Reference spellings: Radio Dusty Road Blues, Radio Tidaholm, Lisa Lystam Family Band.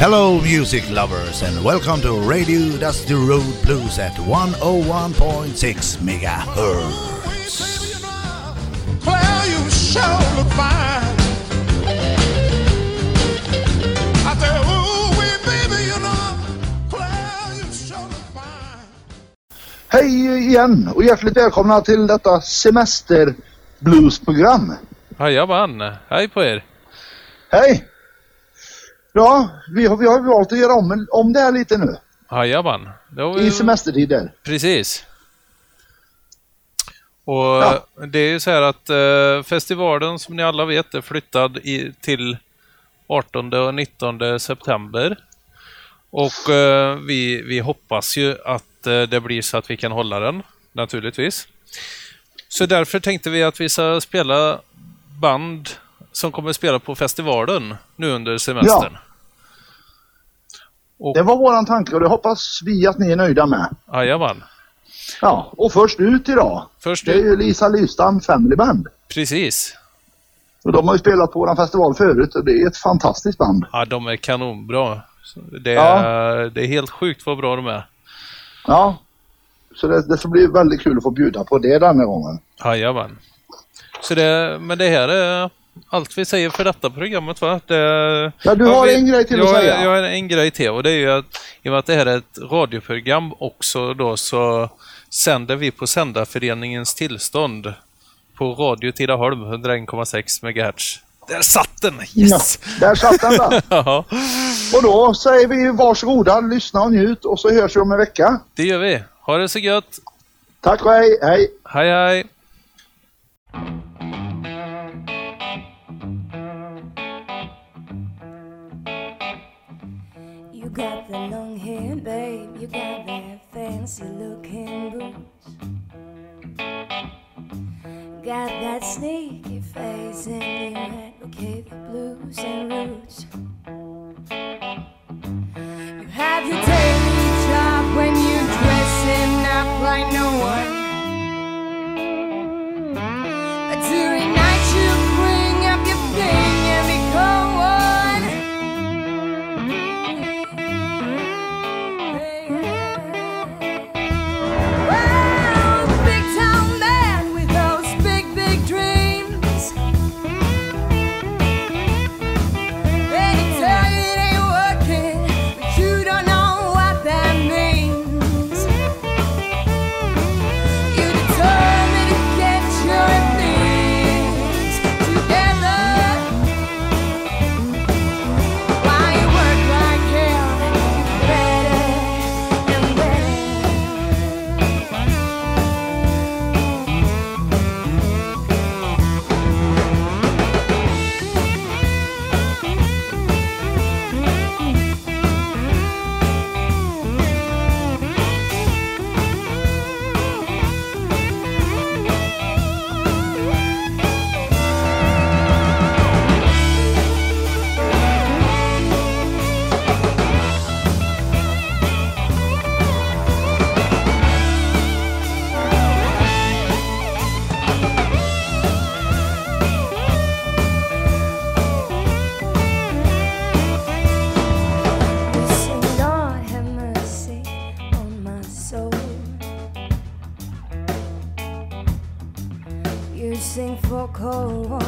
Hello music lovers and welcome to Radio Dusty Road Blues at 101.6 megahertz. Well, you sure look fine. I said, ooh, baby, you know. Well, you sure look fine. Hej igen och hjärtligt välkomna till detta semester bluesprogram. Jajamän, hej på er. Hej. Ja, vi har valt att göra om det här lite nu. Jajamän. I semestertider. Precis. Och ja. Det är ju så här att festivalen som ni alla vet är flyttad till 18 och 19 september. Och vi hoppas ju att det blir så att vi kan hålla den, naturligtvis. Så därför tänkte vi att vi ska spela band som kommer att spela på festivalen nu under semestern. Ja. Och det var våran tanke och det hoppas vi att ni är nöjda med. Jajamän. Ja, och först ut idag. Det är ju Lisa Lystam Family Band. Precis. Och de har ju spelat på våran festival förut och det är ett fantastiskt band. Ja, de är kanonbra. Det är helt sjukt vad bra de är. Ja, så det ska bli väldigt kul att få bjuda på det den här gången. Jajamän. Så men det här är allt vi säger för detta programmet, va? Du har en grej till att säga. Jag har en grej till och det är ju att i och med att det här är ett radioprogram också då, så sänder vi på Sändarföreningens tillstånd på Radio Tidaholm 101,6 MHz. Där satt den! Yes! Ja, där satt den där! Ja. Och då säger vi varsågoda, lyssna och njut och så hörs vi om en vecka. Det gör vi. Ha det så gött! Tack och hej! Hej! Hej hej! You got the long hair, babe. You got the fancy looking boots. Got that sneaky face and you had okay the blues and roots. You have your daily job when you're dressing up like no one. But during night you bring up your thing and become one. Cold